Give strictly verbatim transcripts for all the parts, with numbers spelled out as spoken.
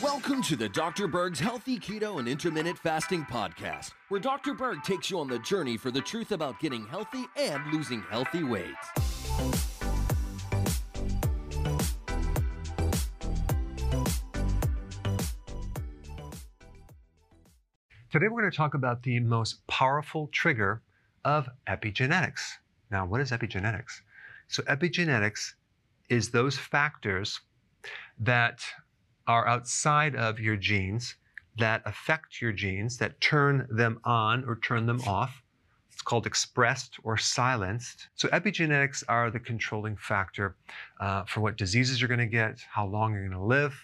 Welcome to the Doctor Berg's Healthy Keto and Intermittent Fasting Podcast, where Doctor Berg takes you on the journey for the truth about getting healthy and losing healthy weight. Today we're going to talk about the most powerful trigger of epigenetics. Now, what is epigenetics? So epigenetics is those factors that are outside of your genes, that affect your genes, that turn them on or turn them off. It's called expressed or silenced. So epigenetics are the controlling factor uh, for what diseases you're going to get, how long you're going to live,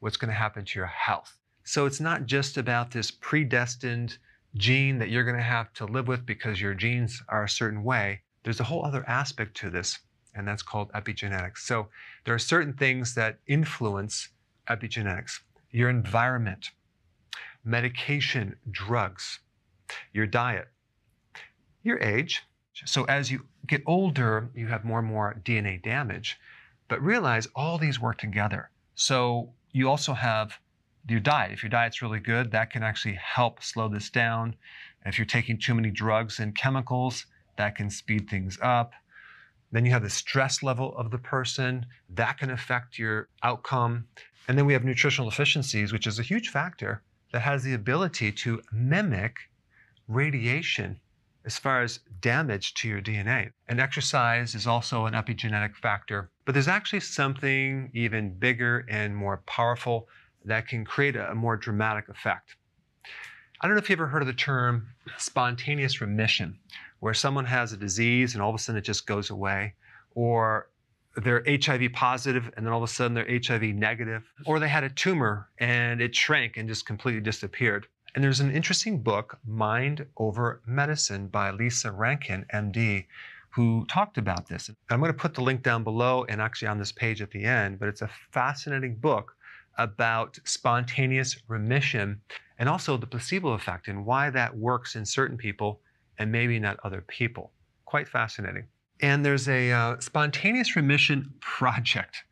what's going to happen to your health. So it's not just about this predestined gene that you're going to have to live with because your genes are a certain way. There's a whole other aspect to this, and that's called epigenetics. So there are certain things that influence epigenetics: your environment, medication, drugs, your diet, your age. So as you get older, you have more and more D N A damage, but realize all these work together. So you also have your diet. If your diet's really good, that can actually help slow this down. If you're taking too many drugs and chemicals, that can speed things up. Then you have the stress level of the person. That can affect your outcome. And then we have nutritional deficiencies, which is a huge factor that has the ability to mimic radiation as far as damage to your D N A. And exercise is also an epigenetic factor. But there's actually something even bigger and more powerful that can create a more dramatic effect. I don't know if you've ever heard of the term spontaneous remission, where someone has a disease and all of a sudden it just goes away, or they're H I V positive and then all of a sudden they're H I V negative, or they had a tumor and it shrank and just completely disappeared. And there's an interesting book, Mind Over Medicine, by Lisa Rankin, M D, who talked about this. I'm going to put the link down below and actually on this page at the end, but it's a fascinating book about spontaneous remission and also the placebo effect and why that works in certain people and maybe not other people. Quite fascinating. And there's a uh, spontaneous remission project,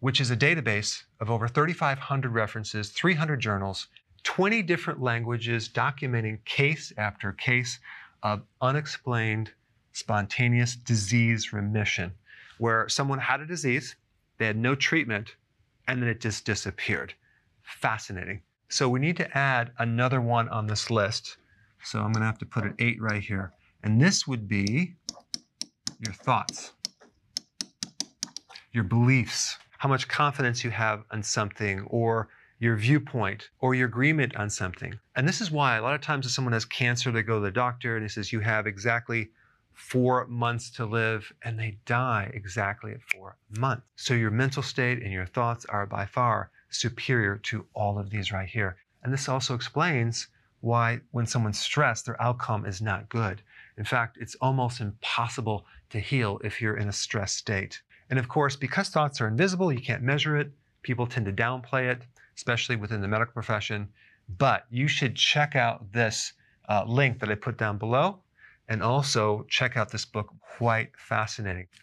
which is a database of over three thousand five hundred references, three hundred journals, twenty different languages, documenting case after case of unexplained spontaneous disease remission, where someone had a disease, they had no treatment, and then it just disappeared. Fascinating. So we need to add another one on this list. So I'm going to have to put an eight right here. And this would be your thoughts, your beliefs, how much confidence you have on something, or your viewpoint, or your agreement on something. And this is why a lot of times if someone has cancer, they go to the doctor and he says, you have exactly four months to live, and they die exactly at four months. So your mental state and your thoughts are by far superior to all of these right here. And this also explains why when someone's stressed, their outcome is not good. In fact, it's almost impossible to heal if you're in a stressed state. And of course, because thoughts are invisible, you can't measure it. People tend to downplay it, especially within the medical profession. But you should check out this uh, link that I put down below, and also check out this book. Quite fascinating.